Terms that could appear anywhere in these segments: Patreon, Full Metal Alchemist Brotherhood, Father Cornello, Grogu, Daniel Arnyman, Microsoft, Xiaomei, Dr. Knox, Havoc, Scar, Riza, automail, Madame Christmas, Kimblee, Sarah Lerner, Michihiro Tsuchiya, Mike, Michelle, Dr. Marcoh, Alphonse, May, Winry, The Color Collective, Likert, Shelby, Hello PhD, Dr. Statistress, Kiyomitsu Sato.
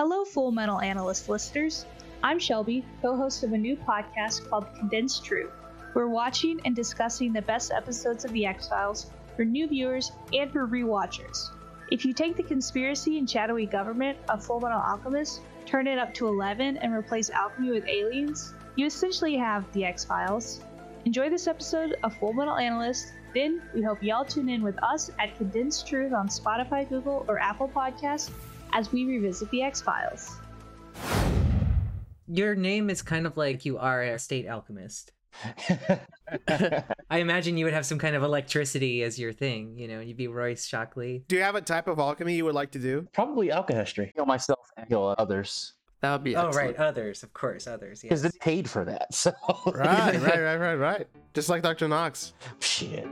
Hello, Full Metal Analyst listeners. I'm Shelby, co-host of a new podcast called Condensed True. We're watching and discussing the best episodes of The X-Files for new viewers and for rewatchers. If you take the conspiracy and shadowy government of Full Metal Alchemist, turn it up to 11, and replace alchemy with aliens, you essentially have The X-Files. Enjoy this episode of Full Metal Analyst. Then we hope y'all tune in with us at Condensed Truth on Spotify, Google, or Apple Podcasts as we revisit The X-Files. Your name is kind of like you are a state alchemist. I imagine you would have some kind of electricity as your thing, you know, you'd be Royce Shockley. Do you have a type of alchemy you would like to do? Probably alchemy. Heal myself and heal others. That would be excellent. Oh, right, others, of course, others. Because yes. It's paid for that, so. Right. Just like Dr. Knox. Shit.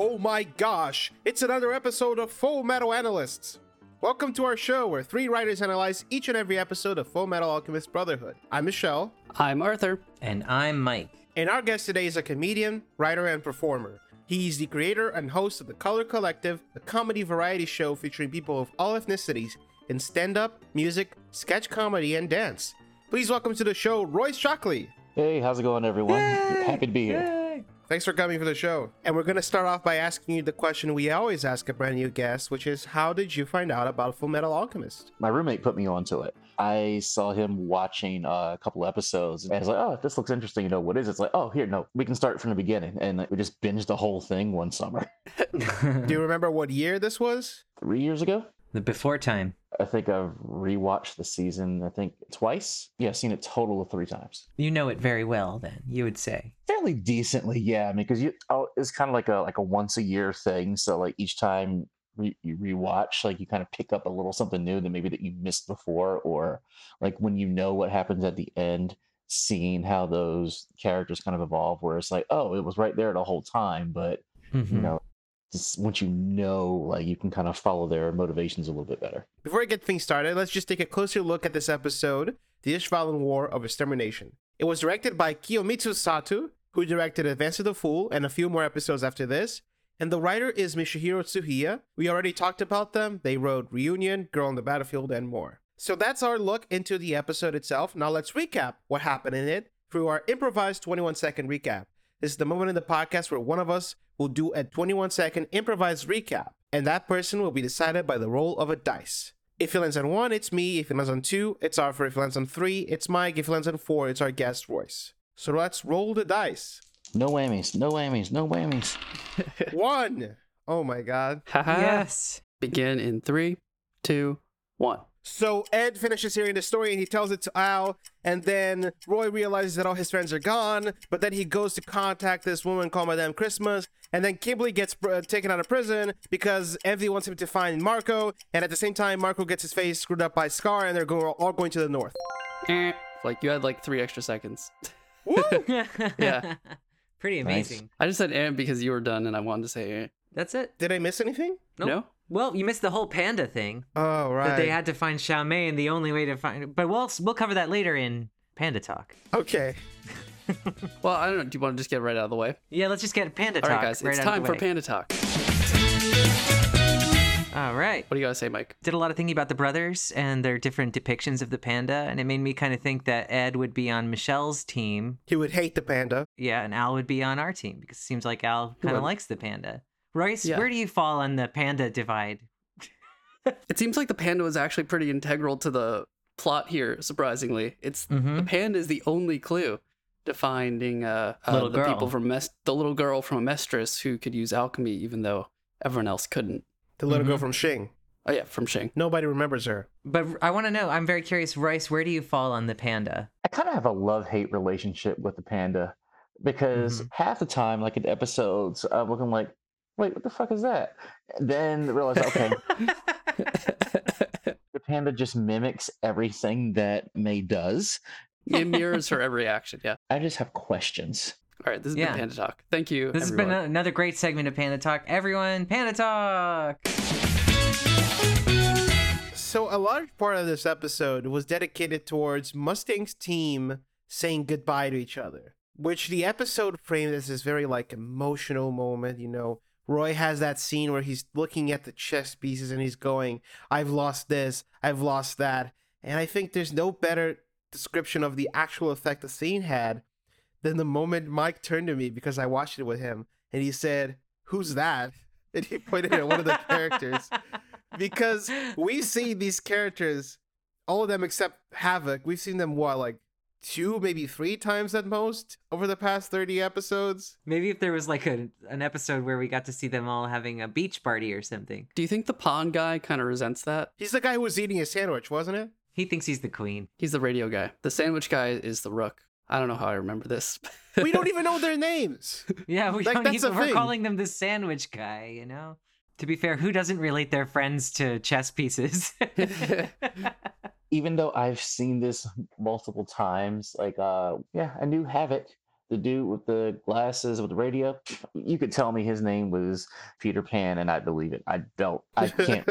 Oh my gosh, it's another episode of Full Metal Analysts. Welcome to our show where three writers analyze each and every episode of Full Metal Alchemist Brotherhood. I'm Michelle. I'm Arthur. And I'm Mike. And our guest today is a comedian, writer, and performer. He's the creator and host of The Color Collective, a comedy variety show featuring people of all ethnicities in stand-up, music, sketch comedy, and dance. Please welcome to the show, Royce Shockley. Hey, how's it going, everyone? Yay! Happy to be here. Yay! Thanks for coming for the show. And we're going to start off by asking you the question we always ask a brand new guest, which is, how did you find out about Full Metal Alchemist? My roommate put me onto it. I saw him watching a couple episodes and I was like, oh, this looks interesting. You know, what is it? It's like, oh, here, no, we can start from the beginning. And we just binged the whole thing one summer. Do you remember what year this was? 3 years ago? The before time. I think I've rewatched the season, I think, twice. Yeah, I've seen it total of 3 times. You know it very well, then, you would say. Fairly decently, yeah. I mean, because it's kind of like a once-a-year thing. So, like, each time you rewatch, like, you kind of pick up a little something new that maybe that you missed before. Or, like, when you know what happens at the end, seeing how those characters kind of evolve, where it's like, oh, it was right there the whole time, but, you know, just once you know, like, you can kind of follow their motivations a little bit better. Before I get things started, let's just take a closer look at this episode, The Ishvalan War of Extermination. It was directed by Kiyomitsu Sato, who directed Advance of the Fool and a few more episodes after this. And the writer is Michihiro Tsuchiya. We already talked about them. They wrote Reunion, Girl on the Battlefield, and more. So that's our look into the episode itself. Now let's recap what happened in it through our improvised 21-second recap. This is the moment in the podcast where one of us will do a 21-second improvised recap, and that person will be decided by the roll of a dice. If he lands on 1, it's me. If he lands on 2, it's Arthur. If he lands on 3, it's Mike. If he lands on 4, it's our guest, Royce. So let's roll the dice. No whammies, no whammies, no whammies. 1! Oh my god. Yes! Begin in 3, 2, 1. So Ed finishes hearing the story and he tells it to Al, and then Roy realizes that all his friends are gone, but then he goes to contact this woman called Madame Christmas, and then Kimblee gets taken out of prison because Envy wants him to find Marcoh, and at the same time Marcoh gets his face screwed up by Scar, and they're all going to the north. Like, you had like 3 extra seconds. Woo! Yeah. Pretty amazing. Nice. I just said because you were done and I wanted to say That's it. Did I miss anything? Nope. No? Well, you missed the whole panda thing. Oh, right. That they had to find Xiaomei, and the only way to find... But we'll cover that later in Panda Talk. Okay. Well, I don't know. Do you want to just get right out of the way? Yeah, let's just get Panda Talk. All right, guys. It's time for Panda Talk. All right. What do you got to say, Mike? Did a lot of thinking about the brothers and their different depictions of the panda, and it made me kind of think that Ed would be on Michelle's team. He would hate the panda. Yeah, and Al would be on our team, because it seems like Al kind of likes the panda. Royce, where do you fall on the panda divide? It seems like the panda was actually pretty integral to the plot here, surprisingly. It's the panda is the only clue to finding the little girl from Amestris who could use alchemy, even though everyone else couldn't. The little girl from Xing. Oh, yeah, from Xing. Nobody remembers her. But I want to know, I'm very curious, Royce, where do you fall on the panda? I kind of have a love-hate relationship with the panda because half the time, like in episodes, I'm looking like, wait, what the fuck is that? Then realize, okay, the panda just mimics everything that May does. It mirrors her every action, yeah. I just have questions. All right, this has been Panda Talk. Thank you, everyone. Has been another great segment of Panda Talk. Everyone, Panda Talk! So a large part of this episode was dedicated towards Mustang's team saying goodbye to each other, which the episode framed as this very, like, emotional moment, you know, Roy has that scene where he's looking at the chess pieces and he's going, I've lost this, I've lost that. And I think there's no better description of the actual effect the scene had than the moment Mike turned to me, because I watched it with him, and he said, who's that? And he pointed at one of the characters. Because we see these characters, all of them except Havoc, we've seen them, what, like 2, maybe 3 times at most over the past 30 episodes? Maybe if there was like an episode where we got to see them all having a beach party or something. Do you think the pawn guy kind of resents that? He's the guy who was eating a sandwich, wasn't it? He thinks he's the queen. He's the radio guy. The sandwich guy is the rook. I don't know how I remember this. We don't even know their names. Yeah, we're calling them the sandwich guy, you know? To be fair, who doesn't relate their friends to chess pieces? Even though I've seen this multiple times, like, I knew Havoc, the dude with the glasses with the radio. You could tell me his name was Peter Pan, and I'd believe it. I can't.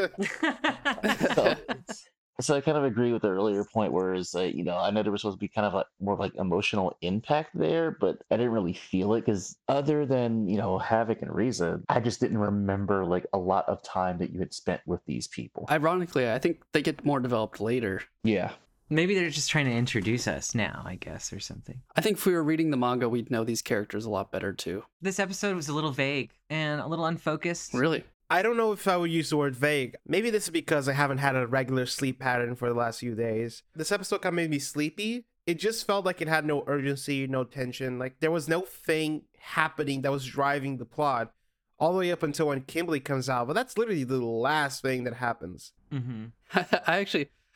So I kind of agree with the earlier point, whereas, I know there was supposed to be kind of like more of like emotional impact there, but I didn't really feel it because other than, Havoc and Riza, I just didn't remember like a lot of time that you had spent with these people. Ironically, I think they get more developed later. Yeah. Maybe they're just trying to introduce us now, I guess, or something. I think if we were reading the manga, we'd know these characters a lot better too. This episode was a little vague and a little unfocused. Really? I don't know if I would use the word vague. Maybe this is because I haven't had a regular sleep pattern for the last few days. This episode kind of made me sleepy. It just felt like it had no urgency, no tension. Like there was no thing happening that was driving the plot all the way up until when Kimblee comes out. But that's literally the last thing that happens. Mm-hmm.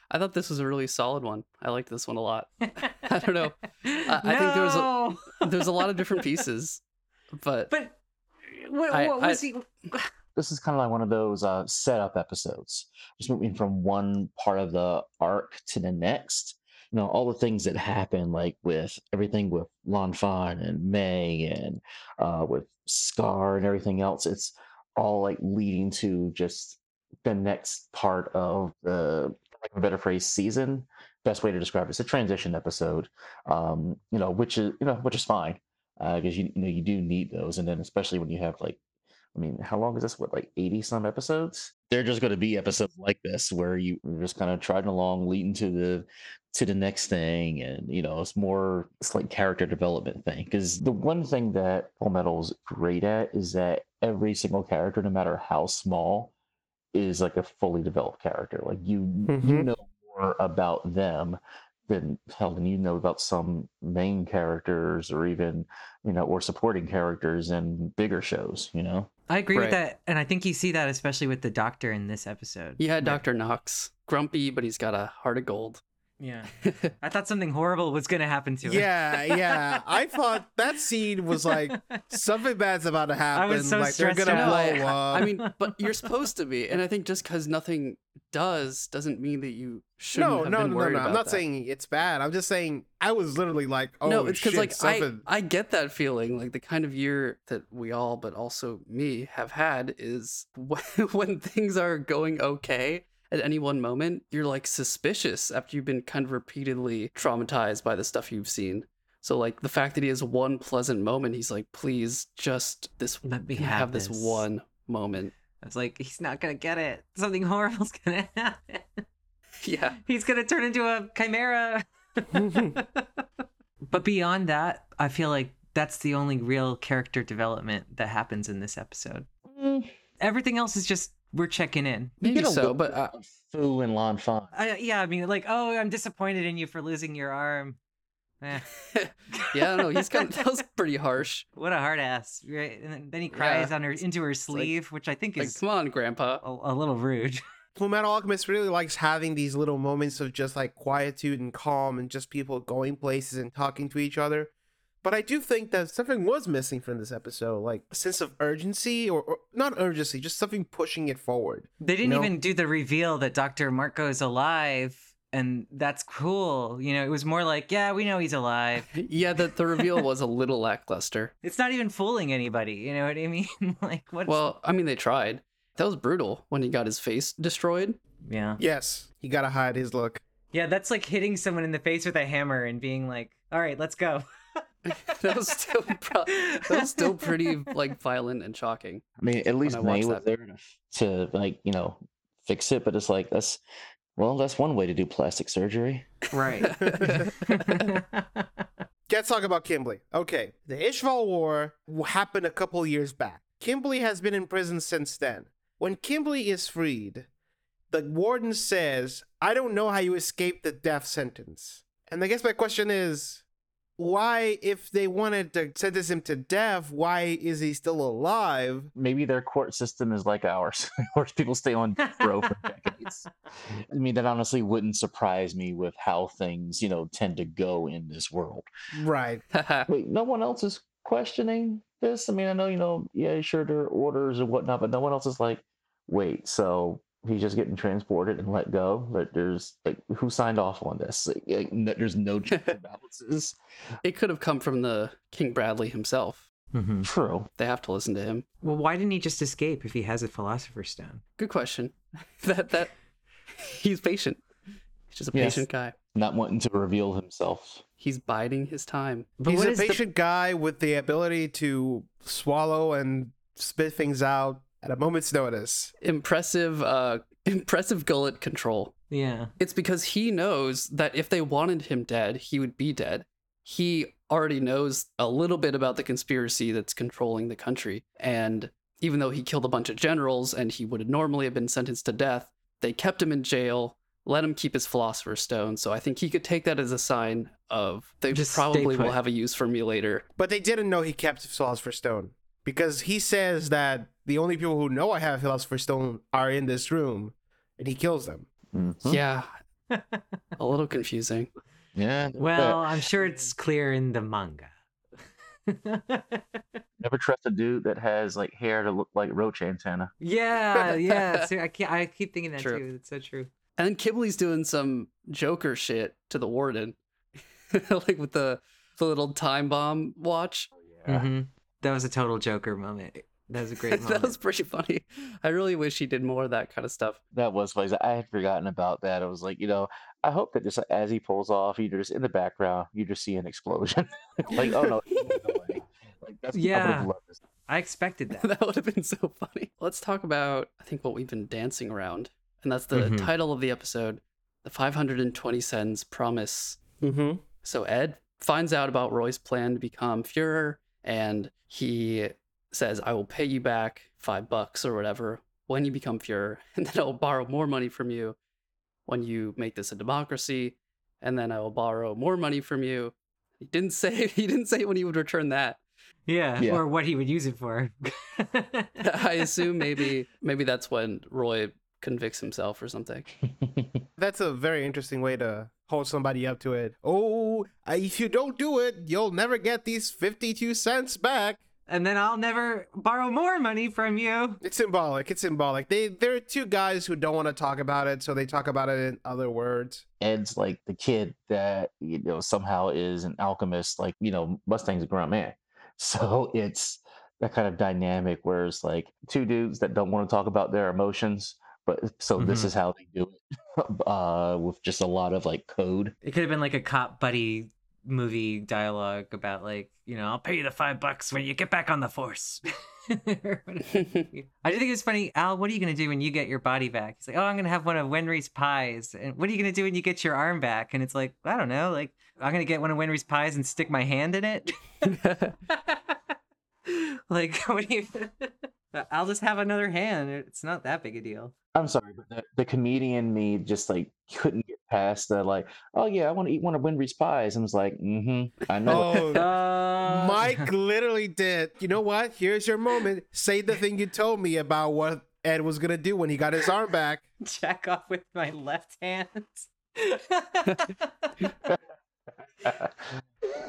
I thought this was a really solid one. I liked this one a lot. I don't know. I think there was a lot of different pieces. But what was he... This is kind of like one of those setup episodes, just moving from one part of the arc to the next. All the things that happen, like with everything with Lan Fan and May and with Scar and everything else, it's all like leading to just the next part of the, like a better phrase, season. Best way to describe it is a transition episode, which is fine because you do need those, and then especially when you have like. I mean, how long is this? What, like 80-some episodes? They're just going to be episodes like this where you're just kind of trotting along, leading to the next thing. And, it's like character development thing. Because the one thing that Full Metal's great at is that every single character, no matter how small, is like a fully developed character. Like you know more about them than you know about some main characters or even, or supporting characters in bigger shows, I agree with that. And I think you see that, especially with the doctor in this episode. Yeah, right. Dr. Knox. Grumpy, but he's got a heart of gold. Yeah. I thought something horrible was going to happen to him. Yeah. I thought that scene was like, something bad's about to happen. I was so stressed they're going to blow up. I mean, but you're supposed to be. And I think just because nothing doesn't mean that you shouldn't have been worried about that. I'm not saying it's bad. I'm just saying I was literally like, oh, no, it's shit, like, something. I get that feeling. Like the kind of year that we all, but also me, have had is when things are going okay. At any one moment, you're like suspicious after you've been kind of repeatedly traumatized by the stuff you've seen. So like the fact that he has one pleasant moment, he's like, please just let me have this one moment. I was like, he's not going to get it. Something horrible's going to happen. Yeah. He's going to turn into a chimera. But beyond that, I feel like that's the only real character development that happens in this episode. Everything else is just we're checking in. Maybe so, but Fu and Lan Fan. I'm disappointed in you for losing your arm. Yeah, no, he's kind of, that was pretty harsh. What a hard ass, right? And then he cries into her sleeve, like, which I think is, like, come on, Grandpa, a little rude. Full Metal Alchemist really likes having these little moments of just like quietude and calm, and just people going places and talking to each other. But I do think that something was missing from this episode, like a sense of urgency, or not urgency, just something pushing it forward. They didn't even do the reveal that Dr. Marcoh is alive, and that's cool. It was more like, yeah, we know he's alive. Yeah, the reveal was a little lackluster. It's not even fooling anybody, you know what I mean? Like, what? Well, I mean, they tried. That was brutal when he got his face destroyed. Yeah. Yes, he gotta hide his look. Yeah, that's like hitting someone in the face with a hammer and being like, all right, let's go. that was still pretty like violent and shocking. I mean, at least May was there to like, you know, fix it, but it's like that's one way to do plastic surgery. Right. Let's talk about Kimblee. Okay, the Ishval War happened a couple years back. Kimblee has been in prison since then. When Kimblee is freed, the warden says, I don't know how you escaped the death sentence. And I guess my question is, why, if they wanted to sentence him to death, why is he still alive? Maybe their court system is like ours, where people stay on death row for decades. I mean, that honestly wouldn't surprise me with how things, you know, tend to go in this world. Right. Wait, no one else is questioning this? I mean, I know, you know, yeah, sure, there are orders and whatnot, but no one else is like, wait, so he's just getting transported and let go, but there's like, who signed off on this? Like, there's no checks and balances. It could have come from the King Bradley himself. Mm-hmm. True. They have to listen to him. Well, why didn't he just escape if he has a Philosopher's Stone? Good question. That he's patient. He's just a patient guy. Not wanting to reveal himself. He's biding his time. But he's a patient guy with the ability to swallow and spit things out at a moment's notice. Impressive gullet control. Yeah. It's because he knows that if they wanted him dead, he would be dead. He already knows a little bit about the conspiracy that's controlling the country. And even though he killed a bunch of generals and he would have normally have been sentenced to death, they kept him in jail, let him keep his Philosopher's Stone. So I think he could take that as a sign of they just probably will have a use for me later. But they didn't know he kept his Philosopher's Stone, because he says that the only people who know I have Philosopher's Stone are in this room, and he kills them. Mm-hmm. Yeah. A little confusing. Yeah. Well, I'm sure it's clear in the manga. Never trust a dude that has like hair to look like roach antenna. Yeah. So I keep thinking that too. It's so true. And then Kimblee's doing some Joker shit to the warden, like with the little time bomb watch. Yeah. Mm-hmm. That was a total Joker moment. That was a great moment. That was pretty funny. I really wish he did more of that kind of stuff. That was funny. I had forgotten about that. I was like, you know, I hope that just as he pulls off, you just in the background, you just see an explosion. Like, oh no. Like, that's, yeah. I would have loved this. I expected that. That would have been so funny. Let's talk about, I think, what we've been dancing around. And that's the title of the episode, The 520 Cents Promise. Mm-hmm. So Ed finds out about Roy's plan to become Führer, and he says, I will pay you back $5 or whatever when you become Führer, and then I'll borrow more money from you when you make this a democracy, and then I will borrow more money from you. He didn't say when he would return that. Yeah. Or what he would use it for. I assume maybe that's when Roy convicts himself or something. That's a very interesting way to hold somebody up to it. Oh, if you don't do it, you'll never get these 52 cents back. And then I'll never borrow more money from you. It's symbolic. There are two guys who don't want to talk about it, so they talk about it in other words. Ed's like the kid that, you know, somehow is an alchemist, like, you know, Mustang's a grown man. So it's that kind of dynamic where it's like two dudes that don't want to talk about their emotions. But so this is how they do it, with just a lot of like code. It could have been like a cop buddy movie dialogue about like, you know, I'll pay you the $5 when you get back on the force. I do think it's funny. Al, what are you going to do when you get your body back? He's like, oh, I'm going to have one of Wenry's pies. And what are you going to do when you get your arm back? And it's like, I don't know. Like, I'm going to get one of Wenry's pies and stick my hand in it. Like, what do you... I'll just have another hand. It's not that big a deal. I'm sorry, but the comedian me just like couldn't get past the like, oh yeah, I want to eat one of Wendy's pies. And was like, I know. Oh, Mike literally did. You know what? Here's your moment. Say the thing you told me about what Ed was gonna do when he got his arm back. Jack off with my left hand.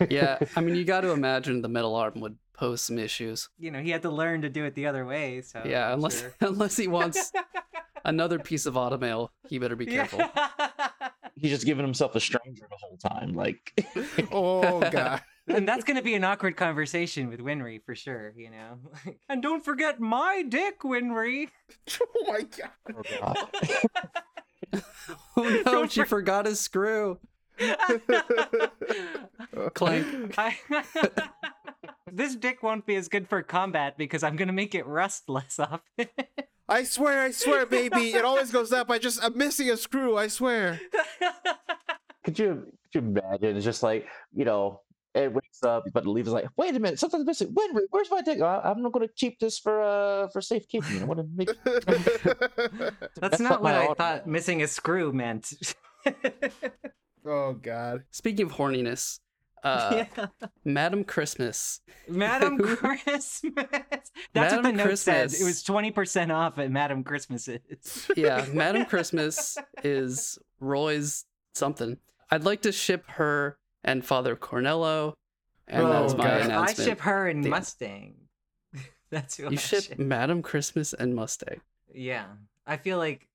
Yeah, I mean, you got to imagine the metal arm would pose some issues. You know, he had to learn to do it the other way. So yeah, I'm unless he wants another piece of automail, he better be careful. He's just giving himself a stranger the whole time, like, oh god. And that's going to be an awkward conversation with Winry for sure, you know. And don't forget my dick, Winry. Oh my god. Oh no, she forgot his screw. Clank. This dick won't be as good for combat because I'm going to make it rust less often. I swear, baby. It always goes up. I'm missing a screw, I swear. Could you imagine? It's just like, you know, it wakes up, but the leaf is like, wait a minute, something's missing. Where's my dick? I'm not going to keep this for safekeeping. I want to make That's not what I thought missing a screw meant. Oh, God. Speaking of horniness, Madame Christmas. Madame Christmas. That's Madame what the note Christmas says. It was 20% off at Madame Christmas's. Yeah, Madame Christmas is Roy's something. I'd like to ship her and Father Cornello, and that's my announcement. I ship her and Mustang. That's who you ship. Madame Christmas and Mustang. Yeah, I feel like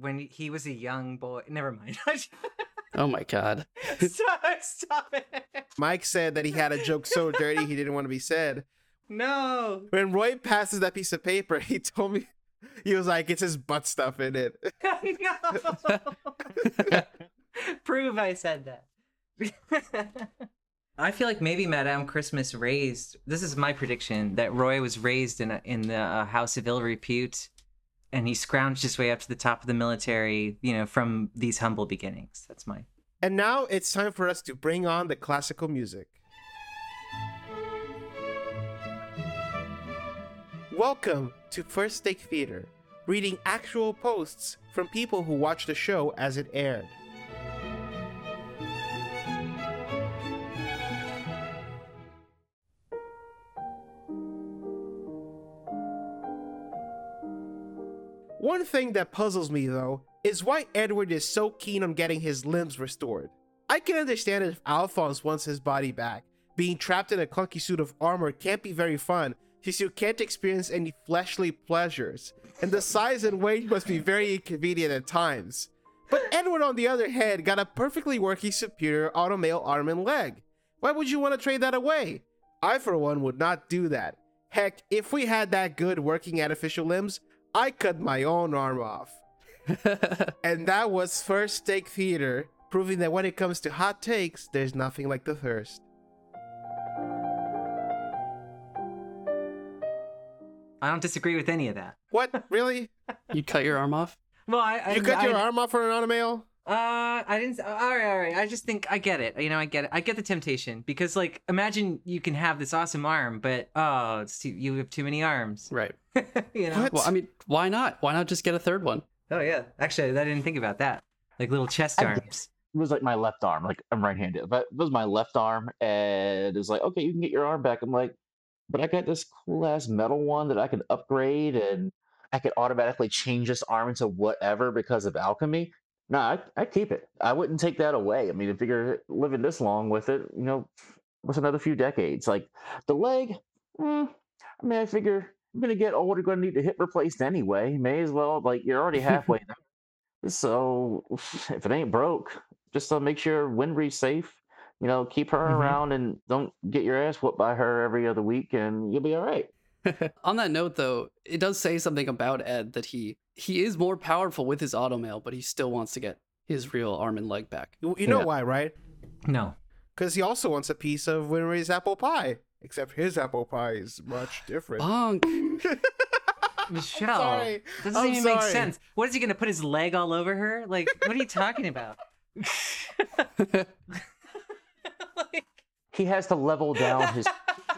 when he was a young boy. Never mind. Oh my God. Stop it. Mike said that he had a joke so dirty he didn't want to be said. No. When Roy passes that piece of paper, he told me, he was like, it's his butt stuff in it. No. Prove I said that. I feel like maybe Madame Christmas this is my prediction, that Roy was raised in the house of ill repute. And he scrounged his way up to the top of the military, you know, from these humble beginnings. That's mine. And now it's time for us to bring on the classical music. Welcome to First Take Theater, reading actual posts from people who watched the show as it aired. One thing that puzzles me, though, is why Edward is so keen on getting his limbs restored. I can understand if Alphonse wants his body back. Being trapped in a clunky suit of armor can't be very fun, since you can't experience any fleshly pleasures, and the size and weight must be very inconvenient at times. But Edward, on the other hand, got a perfectly working superior automail arm and leg. Why would you want to trade that away? I, for one, would not do that. Heck, if we had that good working artificial limbs, I cut my own arm off. And that was First Take Theater, proving that when it comes to hot takes, there's nothing like the thirst. I don't disagree with any of that. What? Really? You cut your arm off? Well, I cut your arm off for an automail? I didn't. All right. I just think I get it. You know, I get it. I get the temptation because, like, imagine you can have this awesome arm, but you have too many arms. Right. You know? Well, I mean, why not? Why not just get a third one? Oh yeah, actually, I didn't think about that. Like little chest arms. It was like my left arm. Like I'm right-handed, but it was my left arm, and it's like, okay, you can get your arm back. I'm like, but I got this cool ass metal one that I can upgrade, and I could automatically change this arm into whatever because of alchemy. No, I keep it. I wouldn't take that away. I mean, I figure living this long with it, you know, with another few decades. Like the leg, I mean, I figure I'm gonna get older, gonna need the hip replaced anyway. May as well. Like you're already halfway there. So if it ain't broke, just make sure Winry's safe. You know, keep her around and don't get your ass whooped by her every other week, and you'll be all right. On that note, though, it does say something about Ed that he is more powerful with his automail, but he still wants to get his real arm and leg back. You know why, right? No. Because he also wants a piece of Winry's apple pie, except his apple pie is much different. Bonk. Michelle, doesn't even make sense. What is he going to put his leg all over her? Like, what are you talking about? He has to level down his...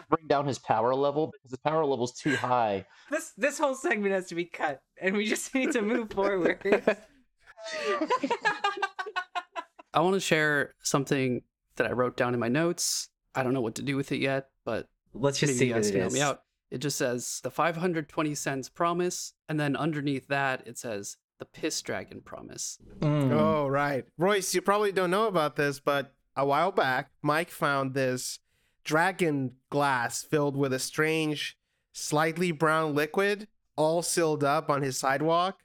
bring down his power level because his power level's too high. This whole segment has to be cut and we just need to move forward. I want to share something that I wrote down in my notes. I don't know what to do with it yet, but let's just see. You guys can help me out. It just says the 520 cents promise, and then underneath that it says the piss dragon promise. Oh, right. Royce, you probably don't know about this, but a while back Mike found this dragon glass filled with a strange, slightly brown liquid, all sealed up on his sidewalk,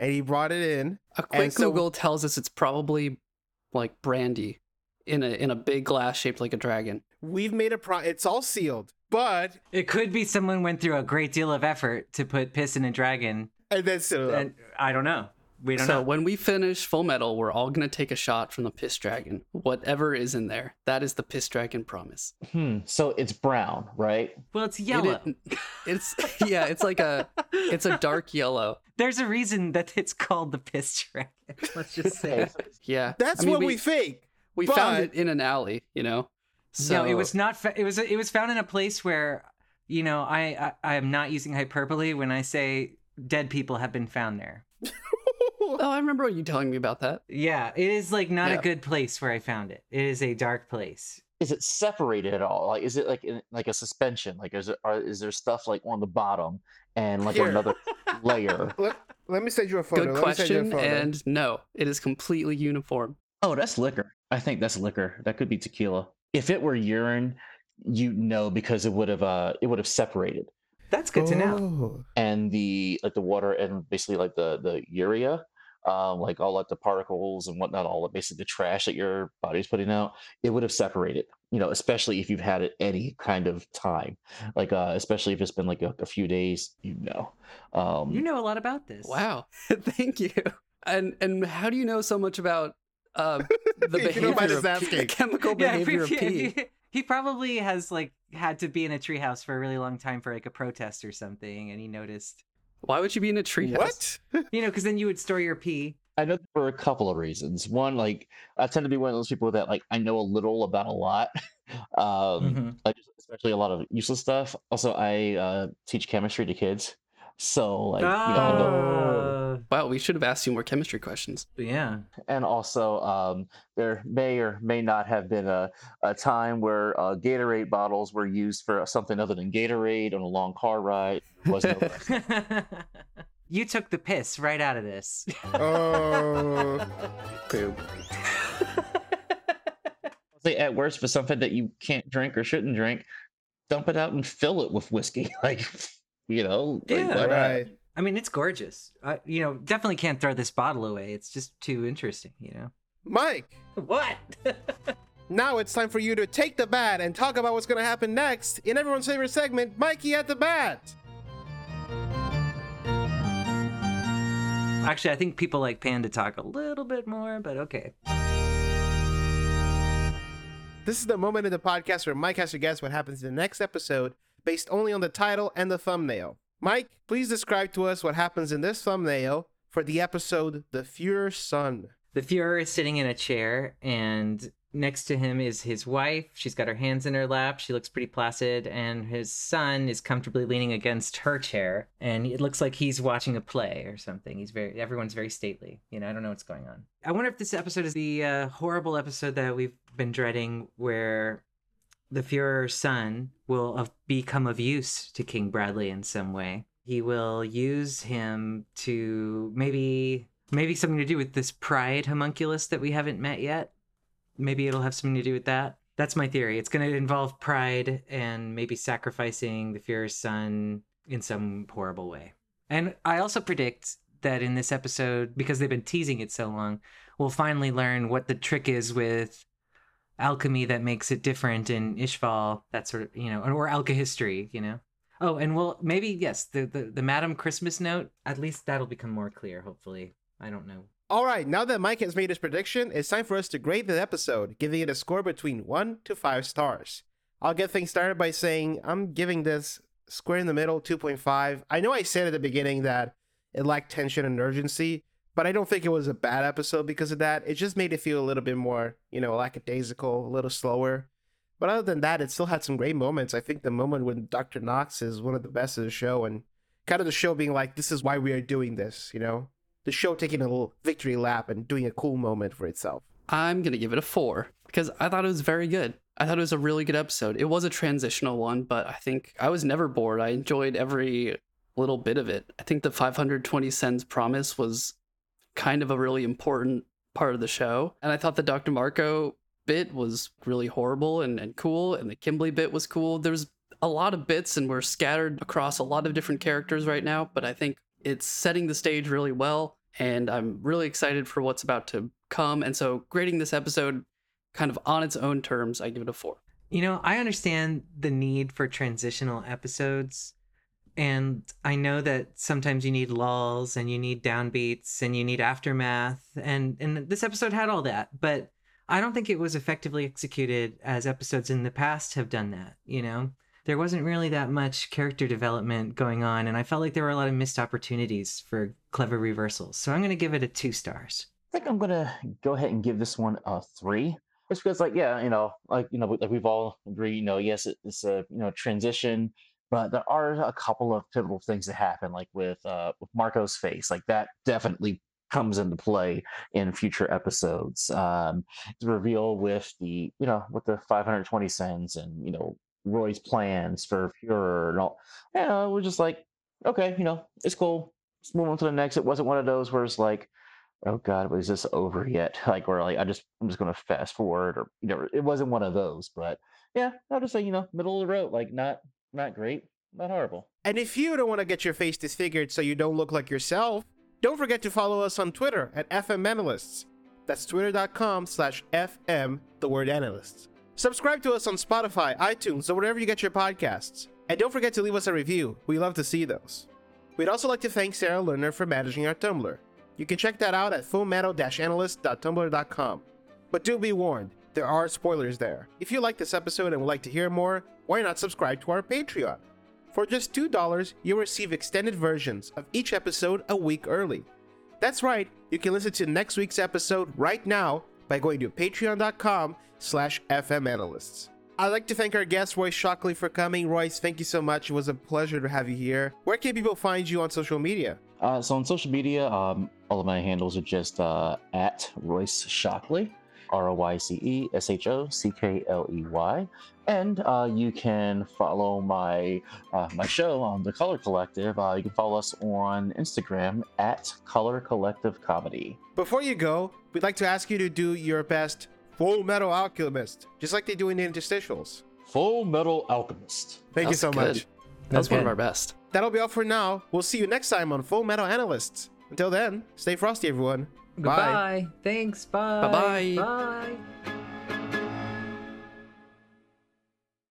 and he brought it in. A quick Google tells us it's probably like brandy in a big glass shaped like a dragon. We've made it's all sealed, but it could be someone went through a great deal of effort to put piss in a dragon, and then I don't know. We don't know. So when we finish Full Metal, we're all going to take a shot from the piss dragon. Whatever is in there. That is the piss dragon promise. So it's brown, right? Well, it's yellow. It's a dark yellow. There's a reason that it's called the piss dragon. Let's just say yeah. That's what we think. We found it in an alley, you know. So no, it was not. It was found in a place where, you know, I am not using hyperbole when I say dead people have been found there. Oh, I remember you telling me about that. Yeah, it is like not a good place where I found it. It is a dark place. Is it separated at all? Like, is it like a suspension? Like, is there stuff like on the bottom and like another layer? Let me send you a photo. Good question. And no, it is completely uniform. Oh, that's liquor. I think that's liquor. That could be tequila. If it were urine, you know, because it would have separated. That's good to know. And the water and basically like the urea, like all like the particles and whatnot, all basically the trash that your body's putting out, it would have separated, you know, especially if you've had it any kind of time, like especially if it's been like a few days, you know. You know a lot about this. Wow. Thank you. And how do you know so much about the behavior of chemical behavior of pee? He probably has like had to be in a treehouse for a really long time for like a protest or something, and he noticed. Why would you be in a treehouse? What? You know, because then you would store your pee. I know for a couple of reasons. One, like I tend to be one of those people that like I know a little about a lot, like especially a lot of useless stuff. Also, I teach chemistry to kids, so like. You know, I wow, we should have asked you more chemistry questions. Yeah. And also, there may or may not have been a time where Gatorade bottles were used for something other than Gatorade on a long car ride. You took the piss right out of this. Oh. Poop. I'll say at worst for something that you can't drink or shouldn't drink, dump it out and fill it with whiskey. Like, you know. Yeah, like, right. I mean, it's gorgeous. You know, definitely can't throw this bottle away. It's just too interesting, you know? Mike! What? Now it's time for you to take the bat and talk about what's going to happen next in everyone's favorite segment, Mikey at the Bat! Actually, I think people like Panda Talk a little bit more, but okay. This is the moment in the podcast where Mike has to guess what happens in the next episode based only on the title and the thumbnail. Mike, please describe to us what happens in this thumbnail for the episode, The Fuhrer's Son. The Fuhrer is sitting in a chair, and next to him is his wife. She's got her hands in her lap. She looks pretty placid, and his son is comfortably leaning against her chair, and it looks like he's watching a play or something. Everyone's very stately. You know, I don't know what's going on. I wonder if this episode is the horrible episode that we've been dreading where the Fuhrer's son will become of use to King Bradley in some way. He will use him to maybe something to do with this pride homunculus that we haven't met yet. Maybe it'll have something to do with that. That's my theory. It's going to involve pride and maybe sacrificing the Fuhrer's son in some horrible way. And I also predict that in this episode, because they've been teasing it so long, we'll finally learn what the trick is with alchemy that makes it different in Ishval, that sort of, you know, or alchemy history, you know. Oh, and we'll maybe, yes, the Madame Christmas note, at least that'll become more clear, hopefully. I don't know. All right, now that Mike has made his prediction, it's time for us to grade the episode, giving it a score between 1 to 5 stars. I'll get things started by saying I'm giving this square in the middle, 2.5. I know I said at the beginning that it lacked tension and urgency, but I don't think it was a bad episode because of that. It just made it feel a little bit more, you know, lackadaisical, a little slower. But other than that, it still had some great moments. I think the moment when Dr. Knox is one of the best of the show, and kind of the show being like, this is why we are doing this, you know? The show taking a little victory lap and doing a cool moment for itself. I'm going to give it a 4 because I thought it was very good. I thought it was a really good episode. It was a transitional one, but I think I was never bored. I enjoyed every little bit of it. I think the 520 cents promise was kind of a really important part of the show. And I thought the Dr. Marcoh bit was really horrible and cool, and the Kimblee bit was cool. There's a lot of bits, and we're scattered across a lot of different characters right now, but I think it's setting the stage really well, and I'm really excited for what's about to come. And so grading this episode kind of on its own terms, I give it a 4. You know, I understand the need for transitional episodes, And I know that sometimes you need lulls and you need downbeats and you need aftermath. And this episode had all that, but I don't think it was effectively executed as episodes in the past have done that, you know? There wasn't really that much character development going on, and I felt like there were a lot of missed opportunities for clever reversals. So I'm going to give it a 2 stars. I think I'm going to go ahead and give this one a 3. Just because, like we've all agreed, yes, it's a, transition, but there are a couple of pivotal things that happen, like with Marcoh's face. Like, that definitely comes into play in future episodes. The reveal with the 520 cents and, Roy's plans for Fuhrer and all. We're just like, okay, it's cool. Let's move on to the next. It wasn't one of those where it's like, oh God, was this over yet? Like, we're like, I'm just going to fast forward, or, it wasn't one of those, but yeah, I'll just say, middle of the road, like not great, not horrible. And if you don't want to get your face disfigured so you don't look like yourself, don't forget to follow us on Twitter at FMAnalysts. That's twitter.com/FM_analysts. Subscribe to us on Spotify, iTunes, or wherever you get your podcasts. And don't forget to leave us a review. We love to see those. We'd also like to thank Sarah Lerner for managing our Tumblr. You can check that out at fullmetal-analyst.tumblr.com. But do be warned, there are spoilers there. If you like this episode and would like to hear more, why not subscribe to our Patreon? For just $2, you'll receive extended versions of each episode a week early. That's right, you can listen to next week's episode right now by going to patreon.com/FMAnalysts. I'd like to thank our guest, Royce Shockley, for coming. Royce, thank you so much. It was a pleasure to have you here. Where can people find you on social media? So on social media, all of my handles are just at Royce Shockley, RoyceShockley. And you can follow my show on The Color Collective. You can follow us on Instagram at Color Collective Comedy. Before you go, we'd like to ask you to do your best Full Metal Alchemist, just like they do in the interstitials. Full Metal Alchemist. Thank you so much. That's one of our best. That'll be all for now. We'll see you next time on Full Metal Analysts. Until then, stay frosty, everyone. Goodbye. Bye. Thanks. Bye. Bye-bye. Bye.